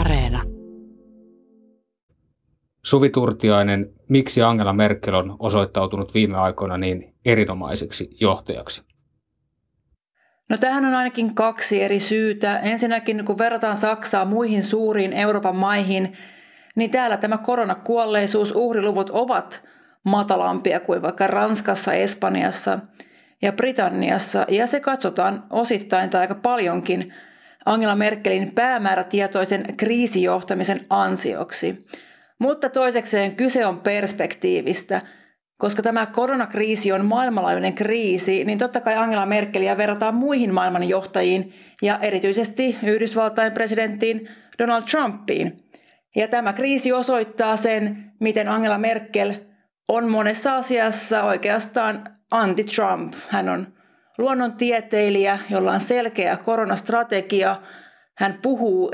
Areena. Suvi Turtiainen, miksi Angela Merkel on osoittautunut viime aikoina niin erinomaiseksi johtajaksi? No tähän on ainakin kaksi eri syytä. Ensinnäkin kun verrataan Saksaa muihin suuriin Euroopan maihin, niin täällä tämä koronakuolleisuus, uhriluvut ovat matalampia kuin vaikka Ranskassa, Espanjassa ja Britanniassa. Ja se katsotaan osittain tai aika paljonkin Angela Merkelin päämäärätietoisen kriisijohtamisen ansioksi. Mutta toisekseen kyse on perspektiivistä. Koska tämä koronakriisi on maailmanlaajuinen kriisi, niin totta kai Angela Merkeliä verrataan muihin maailman johtajiin ja erityisesti Yhdysvaltain presidenttiin Donald Trumpiin. Ja tämä kriisi osoittaa sen, miten Angela Merkel on monessa asiassa oikeastaan anti-Trump. Hän on luonnontieteilijä, jolla on selkeä koronastrategia. Hän puhuu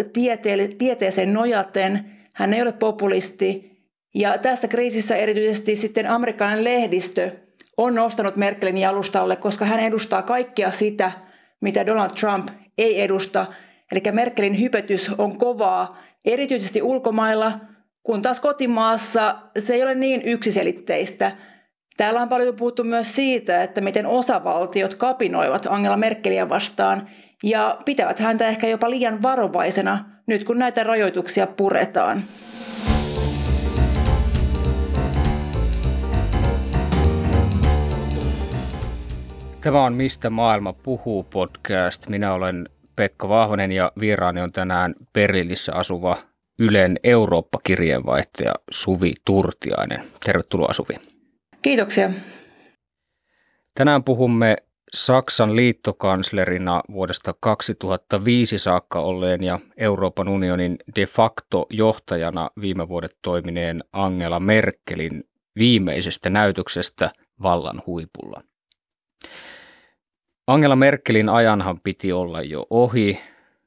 tieteeseen nojaten. Hän ei ole populisti. Ja tässä kriisissä erityisesti sitten amerikkalainen lehdistö on nostanut Merkelin jalustalle, koska hän edustaa kaikkea sitä, mitä Donald Trump ei edusta. Eli Merkelin hypetys on kovaa, erityisesti ulkomailla, kun taas kotimaassa se ei ole niin yksiselitteistä. Täällä on paljon puhuttu myös siitä, että miten osavaltiot kapinoivat Angela Merkeliä vastaan ja pitävät häntä ehkä jopa liian varovaisena nyt, kun näitä rajoituksia puretaan. Tämä on Mistä maailma puhuu -podcast. Minä olen Pekka Vahvanen ja vieraani on tänään Berliinissä asuva Ylen Eurooppa-kirjeenvaihtaja Suvi Turtiainen. Tervetuloa, Suvi. Kiitoksia. Tänään puhumme Saksan liittokanslerina vuodesta 2005 saakka olleen ja Euroopan unionin de facto johtajana viime vuodet toimineen Angela Merkelin viimeisestä näytöksestä vallan huipulla. Angela Merkelin ajanhan piti olla jo ohi.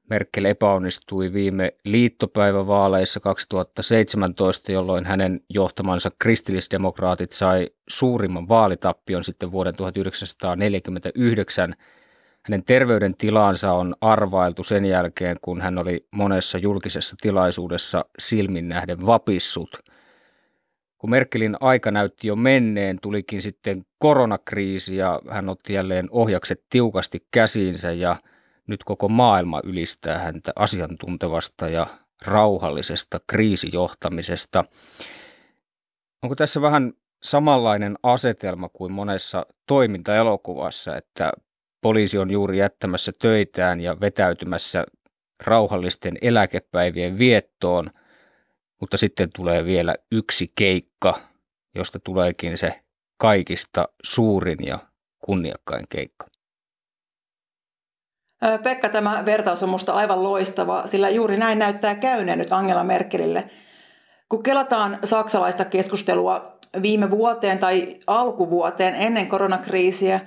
Merkel epäonnistui viime liittopäivävaaleissa 2017, jolloin hänen johtamansa kristillisdemokraatit sai suurimman vaalitappion sitten vuoden 1949. Hänen terveydentilaansa on arvailtu sen jälkeen, kun hän oli monessa julkisessa tilaisuudessa silmin nähden vapissut. Kun Merkelin aika näytti jo menneen, tulikin sitten koronakriisi ja hän otti jälleen ohjakset tiukasti käsiinsä ja nyt koko maailma ylistää häntä asiantuntevasta ja rauhallisesta kriisijohtamisesta. Onko tässä vähän samanlainen asetelma kuin monessa toimintaelokuvassa, että poliisi on juuri jättämässä töitään ja vetäytymässä rauhallisten eläkepäivien viettoon, mutta sitten tulee vielä yksi keikka, josta tuleekin se kaikista suurin ja kunniakkain keikka. Pekka, tämä vertaus on minusta aivan loistava, sillä juuri näin näyttää käyneen nyt Angela Merkelille. Kun kelataan saksalaista keskustelua viime vuoteen tai alkuvuoteen ennen koronakriisiä,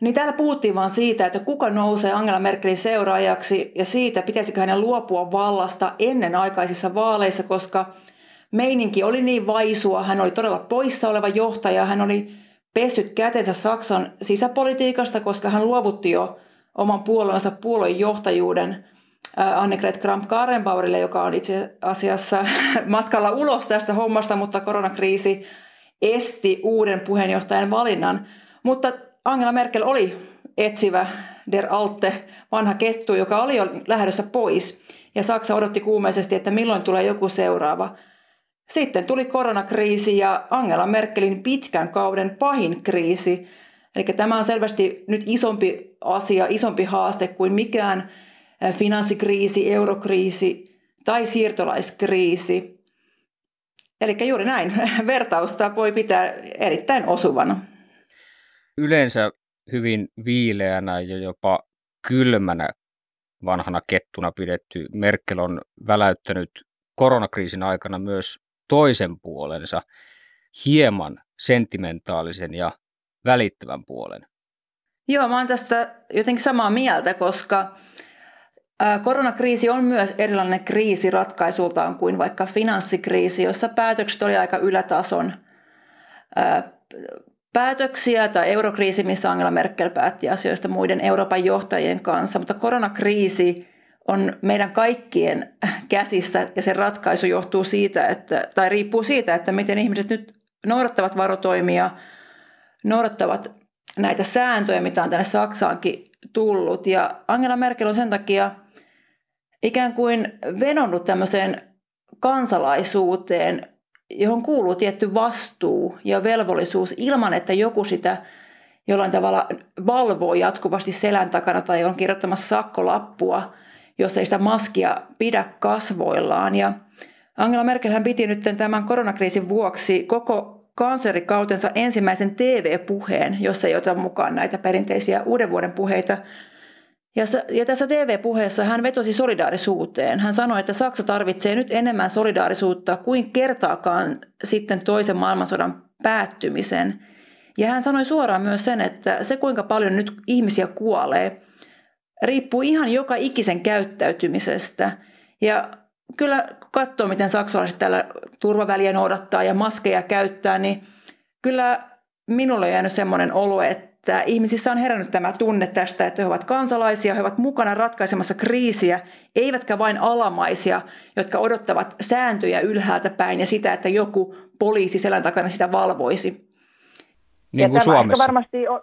niin täällä puhuttiin vaan siitä, että kuka nousee Angela Merkelin seuraajaksi ja siitä, pitäisikö hänen luopua vallasta ennen aikaisissa vaaleissa, koska meininki oli niin vaisua, hän oli todella poissa oleva johtaja, hän oli pessyt kätensä Saksan sisäpolitiikasta, koska hän luovutti jo oman puolueensa puoluejohtajuuden Anne Grete Kramp joka on itse asiassa matkalla ulos tästä hommasta, mutta koronakriisi esti uuden puheenjohtajan valinnan, mutta Angela Merkel oli etsivä der Alte, vanha kettu, joka oli jo lähdössä pois. Ja Saksa odotti kuumeisesti, että milloin tulee joku seuraava. Sitten tuli koronakriisi ja Angela Merkelin pitkän kauden pahin kriisi. Eli tämä on selvästi nyt isompi asia, isompi haaste kuin mikään finanssikriisi, eurokriisi tai siirtolaiskriisi. Eli juuri näin vertausta voi pitää erittäin osuvana. Yleensä hyvin viileänä ja jopa kylmänä vanhana kettuna pidetty Merkel on väläyttänyt koronakriisin aikana myös toisen puolensa, hieman sentimentaalisen ja välittävän puolen. Joo, mä oon tästä jotenkin samaa mieltä, koska koronakriisi on myös erilainen kriisi ratkaisultaan kuin vaikka finanssikriisi, jossa päätökset oli aika ylätason päätöksiä tai eurokriisi, missä Angela Merkel päätti asioista muiden Euroopan johtajien kanssa, mutta koronakriisi on meidän kaikkien käsissä ja sen ratkaisu johtuu siitä, että, tai riippuu siitä, että miten ihmiset nyt noudattavat varotoimia, noudattavat näitä sääntöjä, mitä on tänne Saksaankin tullut. Ja Angela Merkel on sen takia ikään kuin venonnut tämmöiseen kansalaisuuteen, johon kuuluu tietty vastuu ja velvollisuus ilman, että joku sitä jollain tavalla valvoo jatkuvasti selän takana tai on kirjoittamassa sakkolappua, jos ei sitä maskia pidä kasvoillaan. Ja Angela Merkelhän piti nyt tämän koronakriisin vuoksi koko kanslerikautensa ensimmäisen TV-puheen, jossa ei ota mukaan näitä perinteisiä uudenvuoden puheita. Ja tässä TV-puheessa hän vetosi solidaarisuuteen. Hän sanoi, että Saksa tarvitsee nyt enemmän solidaarisuutta kuin kertaakaan sitten toisen maailmansodan päättymisen. Ja hän sanoi suoraan myös sen, että se kuinka paljon nyt ihmisiä kuolee, riippuu ihan joka ikisen käyttäytymisestä. Ja kyllä kun katsoo, miten saksalaiset täällä turvaväliä noudattaa ja maskeja käyttää, niin kyllä minulle on jäänyt semmoinen olo, että ihmisissä on herännyt tämä tunne tästä, että he ovat kansalaisia, he ovat mukana ratkaisemassa kriisiä, eivätkä vain alamaisia, jotka odottavat sääntöjä ylhäältä päin ja sitä, että joku poliisi selän takana sitä valvoisi. Niin kuin Suomessa. Varmasti on...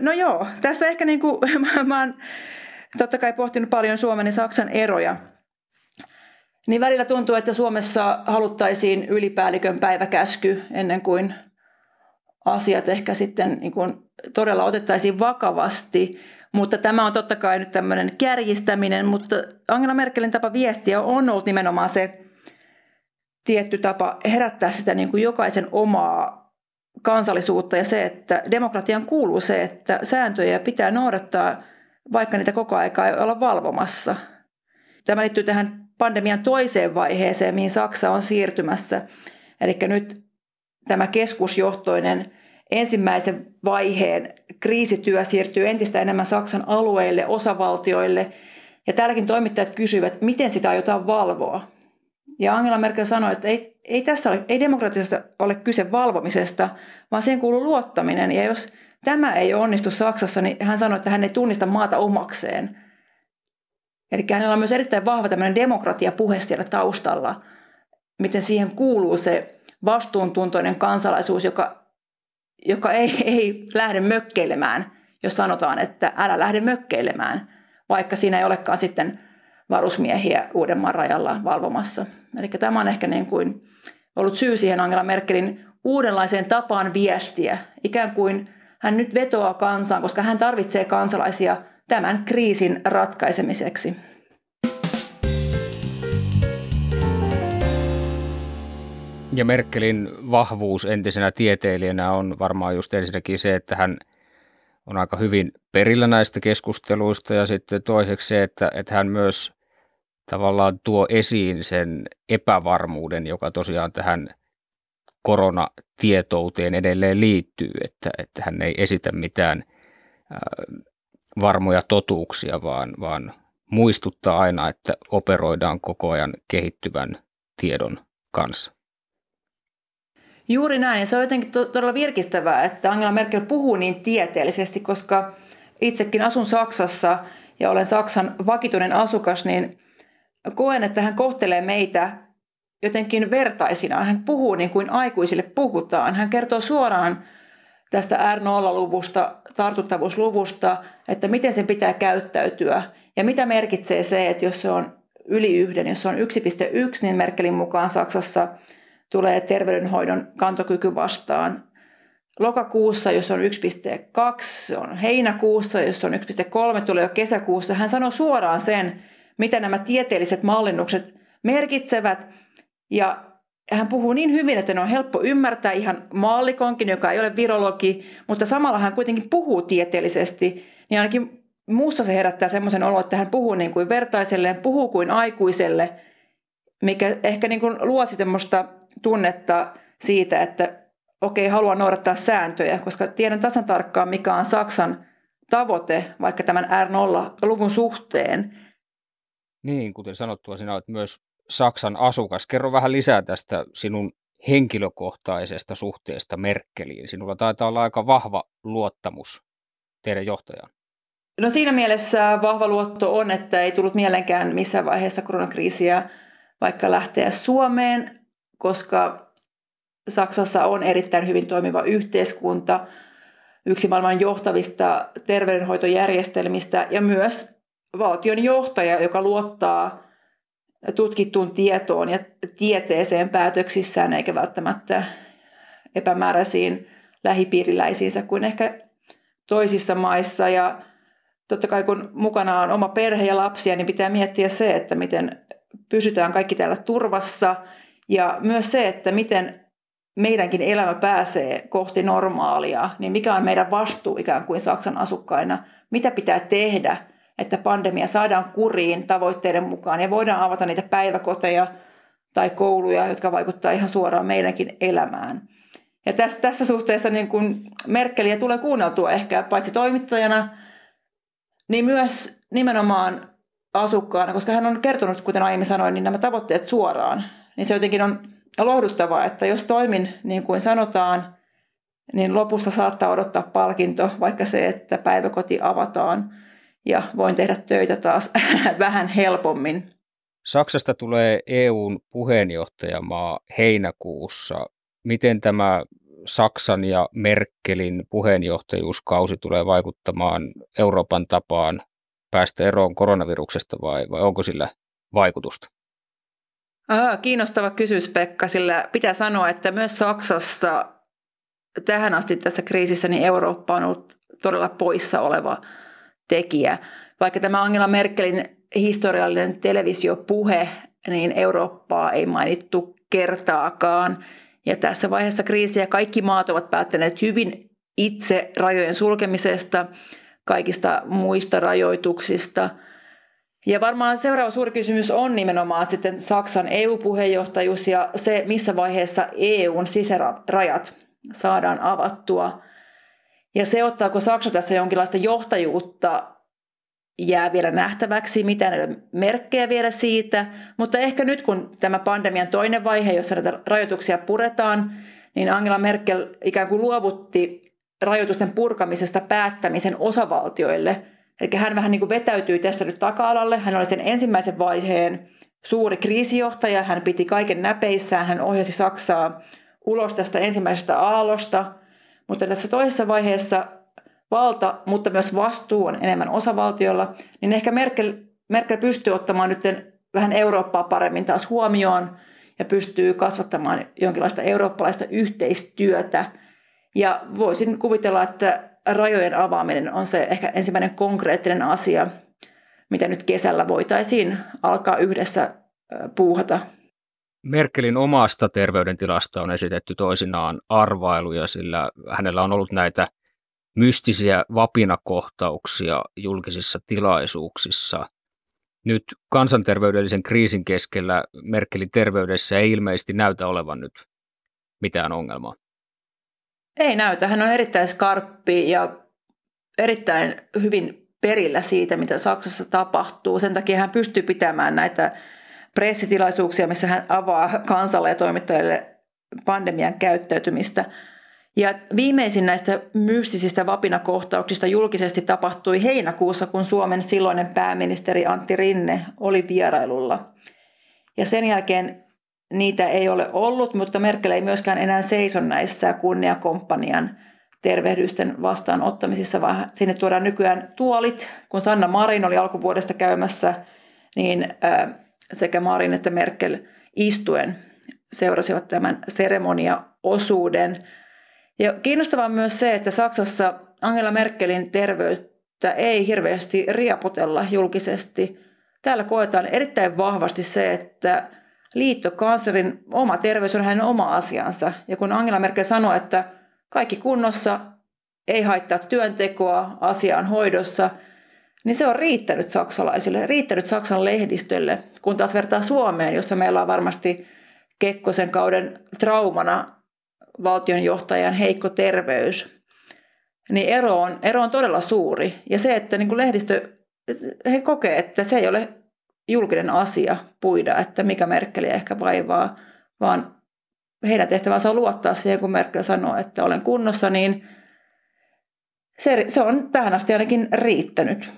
no joo, tässä ehkä niin kuin, mä oon totta kai pohtinut paljon Suomen ja Saksan eroja. Niin välillä tuntuu, että Suomessa haluttaisiin ylipäällikön päiväkäsky ennen kuin asiat ehkä sitten niin kuin todella otettaisiin vakavasti. Mutta tämä on totta kai nyt tämmöinen kärjistäminen, mutta Angela Merkelin tapa viestiä on ollut nimenomaan se tietty tapa herättää sitä niin kuin jokaisen omaa kansallisuutta ja se, että demokratian kuuluu se, että sääntöjä pitää noudattaa, vaikka niitä koko aikaa ei olla valvomassa. Tämä liittyy tähän pandemian toiseen vaiheeseen, mihin Saksa on siirtymässä. Eli nyt tämä keskusjohtoinen ensimmäisen vaiheen kriisityö siirtyy entistä enemmän Saksan alueille, osavaltioille. Ja täälläkin toimittajat kysyvät, miten sitä aiotaan valvoa. Ja Angela Merkel sanoi, että ei demokratiasta ole kyse valvomisesta, vaan siihen kuuluu luottaminen. Ja jos tämä ei onnistu Saksassa, niin hän sanoi, että hän ei tunnista maata omakseen. Eli hänellä on myös erittäin vahva tämmöinen demokratiapuhe siellä taustalla, miten siihen kuuluu se vastuuntuntoinen kansalaisuus, joka ei lähde mökkeilemään, jos sanotaan, että älä lähde mökkeilemään, vaikka siinä ei olekaan sitten varusmiehiä Uudenmaan rajalla valvomassa. Eli tämä on ehkä niin kuin ollut syy siihen Angela Merkelin uudenlaiseen tapaan viestiä, ikään kuin hän nyt vetoaa kansaan, koska hän tarvitsee kansalaisia tämän kriisin ratkaisemiseksi. Ja Merkelin vahvuus entisenä tieteilijänä on varmaan just ensinnäkin se, että hän on aika hyvin perillä näistä keskusteluista ja sitten toiseksi se, että hän myös tavallaan tuo esiin sen epävarmuuden, joka tosiaan tähän koronatietouteen edelleen liittyy, että hän ei esitä mitään varmoja totuuksia, vaan muistuttaa aina, että operoidaan koko ajan kehittyvän tiedon kanssa. Juuri näin. Ja se on jotenkin todella virkistävää, että Angela Merkel puhuu niin tieteellisesti, koska itsekin asun Saksassa ja olen Saksan vakituinen asukas, niin koen, että hän kohtelee meitä jotenkin vertaisina. Hän puhuu niin kuin aikuisille puhutaan. Hän kertoo suoraan tästä R0-luvusta, tartuttavuusluvusta, että miten sen pitää käyttäytyä ja mitä merkitsee se, että jos se on yli 1, jos se on 1,1, niin Merkelin mukaan Saksassa tulee terveydenhoidon kantokyky vastaan. Lokakuussa, jos on 1,2, se on heinäkuussa, jos on 1,3, tulee jo kesäkuussa. Hän sanoo suoraan sen, mitä nämä tieteelliset mallinnukset merkitsevät ja hän puhuu niin hyvin, että ne on helppo ymmärtää ihan maallikonkin, joka ei ole virologi, mutta samalla hän kuitenkin puhuu tieteellisesti, niin ainakin muussa se herättää semmoisen olon, että hän puhuu niin kuin vertaiselleen, puhuu kuin aikuiselle, mikä ehkä niin kuin luo semmoista tunnetta siitä, että okei, haluan noudattaa sääntöjä, koska tiedän tasan tarkkaan, mikä on Saksan tavoite vaikka tämän R0-luvun suhteen. Niin, kuten sanottua, sinä olet myös Saksan asukas. Kerro vähän lisää tästä sinun henkilökohtaisesta suhteesta Merkeliin. Sinulla taitaa olla aika vahva luottamus teidän johtajaan. No siinä mielessä vahva luotto on, että ei tullut mielenkään missään vaiheessa koronakriisiä vaikka lähteä Suomeen, koska Saksassa on erittäin hyvin toimiva yhteiskunta, yksi maailman johtavista terveydenhoitojärjestelmistä ja myös valtion johtaja, joka luottaa tutkittuun tietoon ja tieteeseen päätöksissään eikä välttämättä epämääräisiin lähipiiriläisiinsä kuin ehkä toisissa maissa. Ja totta kai kun mukana on oma perhe ja lapsia, niin pitää miettiä se, että miten pysytään kaikki täällä turvassa ja myös se, että miten meidänkin elämä pääsee kohti normaalia, niin mikä on meidän vastuu ikään kuin Saksan asukkaina, mitä pitää tehdä, että pandemia saadaan kuriin tavoitteiden mukaan ja voidaan avata niitä päiväkoteja tai kouluja, jotka vaikuttaa ihan suoraan meidänkin elämään. Ja tässä suhteessa niin kun Merkeliä tulee kuunneltua ehkä paitsi toimittajana, niin myös nimenomaan asukkaana, koska hän on kertonut, kuten aiemmin sanoin, niin nämä tavoitteet suoraan. Niin se jotenkin on lohduttavaa, että jos toimin niin kuin sanotaan, niin lopussa saattaa odottaa palkinto, vaikka se, että päiväkoti avataan ja voin tehdä töitä taas vähän helpommin. Saksasta tulee EU:n puheenjohtajamaa heinäkuussa. Miten tämä Saksan ja Merkelin puheenjohtajuuskausi tulee vaikuttamaan Euroopan tapaan päästä eroon koronaviruksesta vai onko sillä vaikutusta? Kiinnostava kysymys, Pekka, sillä pitää sanoa, että myös Saksassa tähän asti tässä kriisissä niin Eurooppa on ollut todella poissa oleva tekijä. Vaikka tämä Angela Merkelin historiallinen televisiopuhe, niin Eurooppaa ei mainittu kertaakaan. Ja tässä vaiheessa kriisiä kaikki maat ovat päättäneet hyvin itse rajojen sulkemisesta, kaikista muista rajoituksista. Ja varmaan seuraava suuri kysymys on nimenomaan sitten Saksan EU-puheenjohtajuus ja se, missä vaiheessa EUn sisärajat saadaan avattua. Ja se, ottaako Saksa tässä jonkinlaista johtajuutta, jää vielä nähtäväksi, mitään ei ole merkkejä vielä siitä. Mutta ehkä nyt, kun tämä pandemian toinen vaihe, jossa näitä rajoituksia puretaan, niin Angela Merkel ikään kuin luovutti rajoitusten purkamisesta päättämisen osavaltioille. Eli hän vähän niin kuin vetäytyi tästä nyt taka-alalle. Hän oli sen ensimmäisen vaiheen suuri kriisijohtaja. Hän piti kaiken näpeissään. Hän ohjasi Saksaa ulos tästä ensimmäisestä aallosta. Mutta tässä toisessa vaiheessa valta, mutta myös vastuu on enemmän osavaltiolla. Niin ehkä Merkel pystyy ottamaan nyt vähän Eurooppaa paremmin taas huomioon ja pystyy kasvattamaan jonkinlaista eurooppalaista yhteistyötä. Ja voisin kuvitella, että rajojen avaaminen on se ehkä ensimmäinen konkreettinen asia, mitä nyt kesällä voitaisiin alkaa yhdessä puuhata. Merkelin omasta terveydentilasta on esitetty toisinaan arvailuja, sillä hänellä on ollut näitä mystisiä vapinakohtauksia julkisissa tilaisuuksissa. Nyt kansanterveydellisen kriisin keskellä Merkelin terveydessä ei ilmeisesti näytä olevan nyt mitään ongelmaa. Ei näytä. Hän on erittäin skarppi ja erittäin hyvin perillä siitä, mitä Saksassa tapahtuu. Sen takia hän pystyy pitämään näitä pressitilaisuuksia, missä hän avaa kansalle ja toimittajille pandemian käyttäytymistä. Ja viimeisin näistä mystisistä vapinakohtauksista julkisesti tapahtui heinäkuussa, kun Suomen silloinen pääministeri Antti Rinne oli vierailulla. Ja sen jälkeen niitä ei ole ollut, mutta Merkel ei myöskään enää seiso näissä kunniakomppanian tervehdysten vastaanottamisissa, vaan sinne tuodaan nykyään tuolit. Kun Sanna Marin oli alkuvuodesta käymässä, niin sekä Marin että Merkel istuen seurasivat tämän seremoniaosuuden. Ja kiinnostavaa on myös se, että Saksassa Angela Merkelin terveyttä ei hirveästi riapotella julkisesti. Täällä koetaan erittäin vahvasti se, että liittokanslerin oma terveys on hänen oma asiansa. Ja kun Angela Merkel sanoi, että kaikki kunnossa, ei haittaa työntekoa, asia on hoidossa, niin se on riittänyt saksalaisille, riittänyt Saksan lehdistölle. Kun taas vertaa Suomeen, jossa meillä on varmasti Kekkosen kauden traumana valtionjohtajan heikko terveys, niin ero on todella suuri. Ja se, että niin kuin lehdistö he kokee, että se ei ole julkinen asia puida, että mikä Merkeliä ehkä vaivaa, vaan heidän tehtävänsä on luottaa siihen, kun Merkel sanoo, että olen kunnossa, niin Se on tähän asti ainakin riittänyt.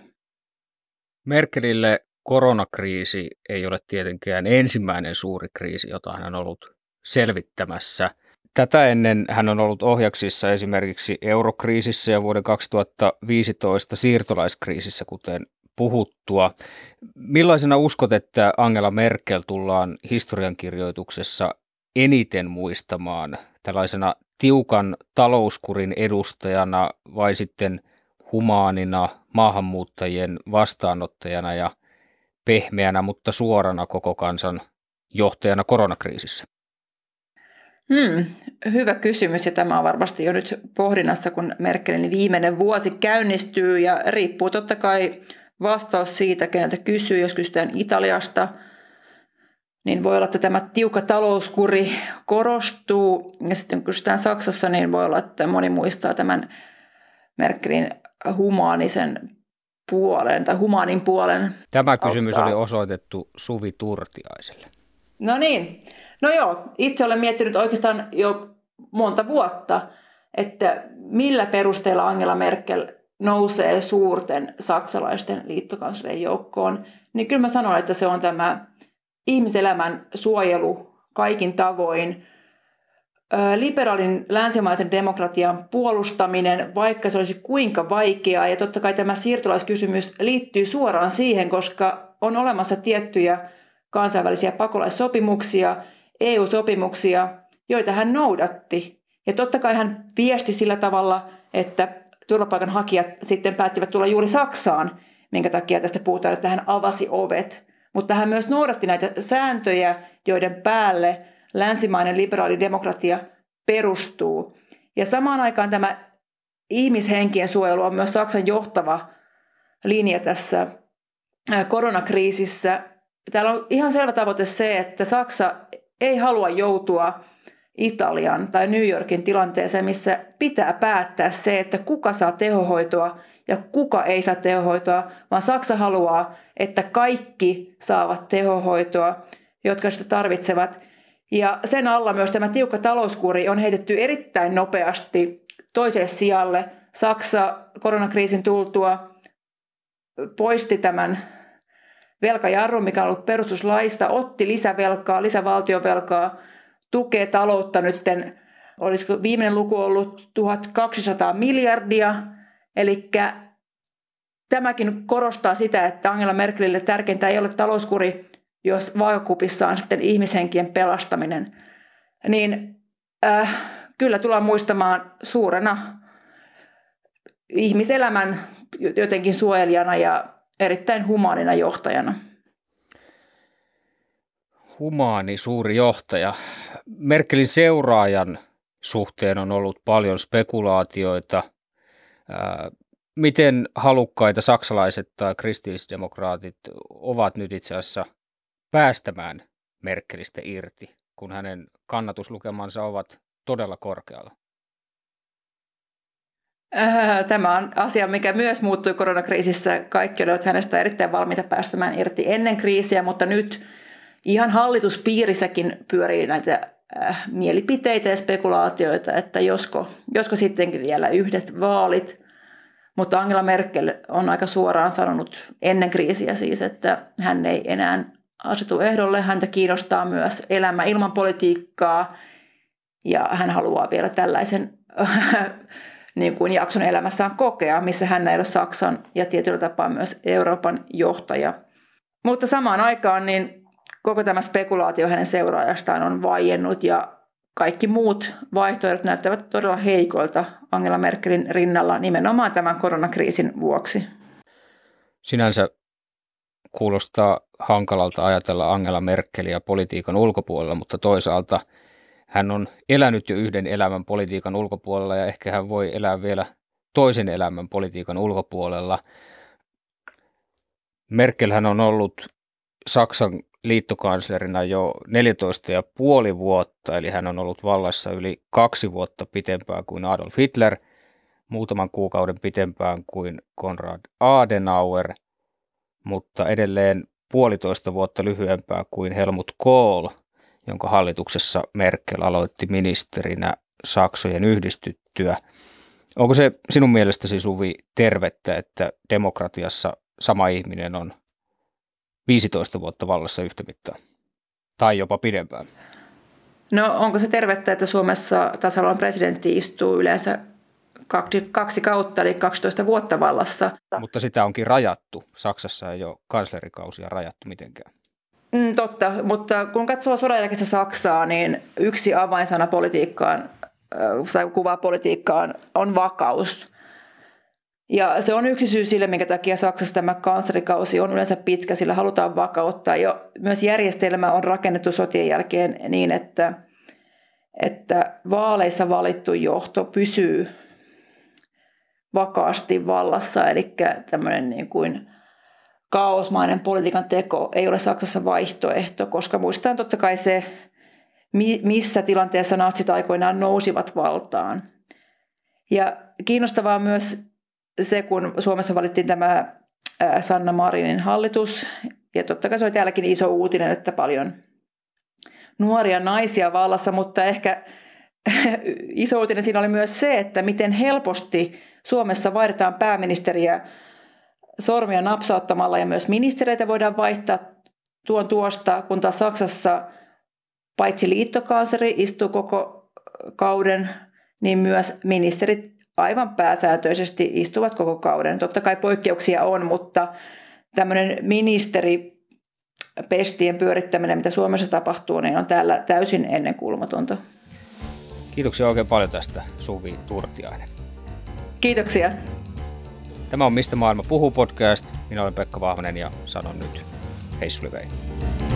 Merkelille koronakriisi ei ole tietenkään ensimmäinen suuri kriisi, jota hän on ollut selvittämässä. Tätä ennen hän on ollut ohjaksissa esimerkiksi eurokriisissä ja vuoden 2015 siirtolaiskriisissä, kuten puhuttua. Millaisena uskot, että Angela Merkel tullaan historiankirjoituksessa eniten muistamaan tällaisena tiukan talouskurin edustajana vai sitten humaanina maahanmuuttajien vastaanottajana ja pehmeänä, mutta suorana koko kansan johtajana koronakriisissä? Hyvä kysymys, ja tämä on varmasti jo nyt pohdinnassa, kun Merkelin viimeinen vuosi käynnistyy, ja riippuu totta kai vastaus siitä, keneltä kysyy. Jos kysytään Italiasta, niin voi olla, että tämä tiukka talouskuri korostuu, ja sitten kun kysytään Saksassa, niin voi olla, että moni muistaa tämän Merkelin humaanin puolen. Tämä kysymys oli osoitettu Suvi Turtiaiselle. No niin. No joo, itse olen miettinyt oikeastaan jo monta vuotta, että millä perusteella Angela Merkel nousee suurten saksalaisten liittokanslerien joukkoon. Niin kyllä mä sanon, että se on tämä ihmiselämän suojelu kaikin tavoin, liberaalin länsimaisen demokratian puolustaminen, vaikka se olisi kuinka vaikeaa. Ja totta kai tämä siirtolaiskysymys liittyy suoraan siihen, koska on olemassa tiettyjä kansainvälisiä pakolaissopimuksia, EU-sopimuksia, joita hän noudatti. Ja totta kai hän viesti sillä tavalla, että turvapaikanhakijat sitten päättivät tulla juuri Saksaan, minkä takia tästä puhutaan, että hän avasi ovet. Mutta hän myös noudatti näitä sääntöjä, joiden päälle länsimainen liberaali demokratia perustuu. Ja samaan aikaan tämä ihmishenkien suojelu on myös Saksan johtava linja tässä koronakriisissä. Täällä on ihan selvä tavoite se, että Saksa ei halua joutua Italian tai New Yorkin tilanteeseen, missä pitää päättää se, että kuka saa tehohoitoa ja kuka ei saa tehohoitoa, vaan Saksa haluaa, että kaikki saavat tehohoitoa, jotka sitä tarvitsevat. Ja sen alla myös tämä tiukka talouskuri on heitetty erittäin nopeasti toiselle sijalle. Saksa koronakriisin tultua poisti tämän velkajarru, mikä on ollut perustuslaista, otti lisävelkaa, lisävaltiovelkaa, tukee taloutta nytten, olisiko viimeinen luku ollut 1200 miljardia. Eli tämäkin korostaa sitä, että Angela Merkelille tärkeintä ei ole talouskuri, jos vaakakupissa on sitten ihmishenkien pelastaminen. Niin kyllä tullaan muistamaan suurena ihmiselämän jotenkin suojelijana ja erittäin humaanina johtajana. Humaani suuri johtaja. Merkelin seuraajan suhteen on ollut paljon spekulaatioita. Miten halukkaita saksalaiset tai kristillisdemokraatit ovat nyt itse asiassa päästämään Merkelistä irti, kun hänen kannatuslukemansa ovat todella korkealla? Tämä on asia, mikä myös muuttui koronakriisissä. Kaikki olivat hänestä erittäin valmiita päästämään irti ennen kriisiä, mutta nyt ihan hallituspiirissäkin pyörii näitä mielipiteitä ja spekulaatioita, että josko sittenkin vielä yhdet vaalit. Mutta Angela Merkel on aika suoraan sanonut ennen kriisiä siis, että hän ei enää asetu ehdolle. Häntä kiinnostaa myös elämä ilman politiikkaa ja hän haluaa vielä tällaisen niin kuin jakson elämässään kokea, missä hän ei ole Saksan ja tietyllä tapaa myös Euroopan johtaja. Mutta samaan aikaan niin koko tämä spekulaatio hänen seuraajastaan on vaiennut ja kaikki muut vaihtoehdot näyttävät todella heikoilta Angela Merkelin rinnalla nimenomaan tämän koronakriisin vuoksi. Sinänsä kuulostaa hankalalta ajatella Angela Merkeliä politiikan ulkopuolella, mutta toisaalta hän on elänyt jo yhden elämän politiikan ulkopuolella ja ehkä hän voi elää vielä toisen elämän politiikan ulkopuolella. Merkelhän on ollut Saksan liittokanslerina jo 14,5 vuotta, eli hän on ollut vallassa yli 2 vuotta pitempään kuin Adolf Hitler, muutaman kuukauden pitempään kuin Konrad Adenauer, mutta edelleen 1,5 vuotta lyhyempää kuin Helmut Kohl, jonka hallituksessa Merkel aloitti ministerinä Saksojen yhdistyttyä. Onko se sinun mielestäsi, Suvi, tervettä, että demokratiassa sama ihminen on 15 vuotta vallassa yhtä mittaa tai jopa pidempään? No onko se tervettä, että Suomessa tasavallan presidentti istuu yleensä kaksi kautta, eli 12 vuotta vallassa. Mutta sitä onkin rajattu. Saksassa ei ole kanslerikausia rajattu mitenkään. Totta, mutta kun katsoo sodan jälkeistä Saksaa, niin yksi avainsana politiikkaan tai kuvaa politiikkaan on vakaus. Ja se on yksi syy sille, minkä takia Saksassa tämä kanslerikausi on yleensä pitkä, sillä halutaan vakauttaa. Ja myös järjestelmä on rakennettu sotien jälkeen niin, että vaaleissa valittu johto pysyy vakaasti vallassa, eli tämmöinen niin kuin kaosmainen politiikan teko ei ole Saksassa vaihtoehto, koska muistetaan totta kai se, missä tilanteessa natsit aikoinaan nousivat valtaan. Ja kiinnostavaa myös se, kun Suomessa valittiin tämä Sanna Marinin hallitus, ja totta kai se oli täälläkin iso uutinen, että paljon nuoria naisia vallassa, mutta ehkä iso uutinen siinä oli myös se, että miten helposti Suomessa vaihdetaan pääministeriä sormia napsauttamalla ja myös ministereitä voidaan vaihtaa tuon tuosta, kun taas Saksassa paitsi liittokansleri istuu koko kauden, niin myös ministerit aivan pääsääntöisesti istuvat koko kauden. Totta kai poikkeuksia on, mutta tämmöinen ministeripestien pyörittäminen, mitä Suomessa tapahtuu, niin on täällä täysin ennenkuulumatonta. Kiitoksia oikein paljon tästä, Suvi Turtiainen. Kiitoksia. Tämä on Mistä maailma puhuu -podcast. Minä olen Pekka Vahvanen ja sanon nyt hei Suvi.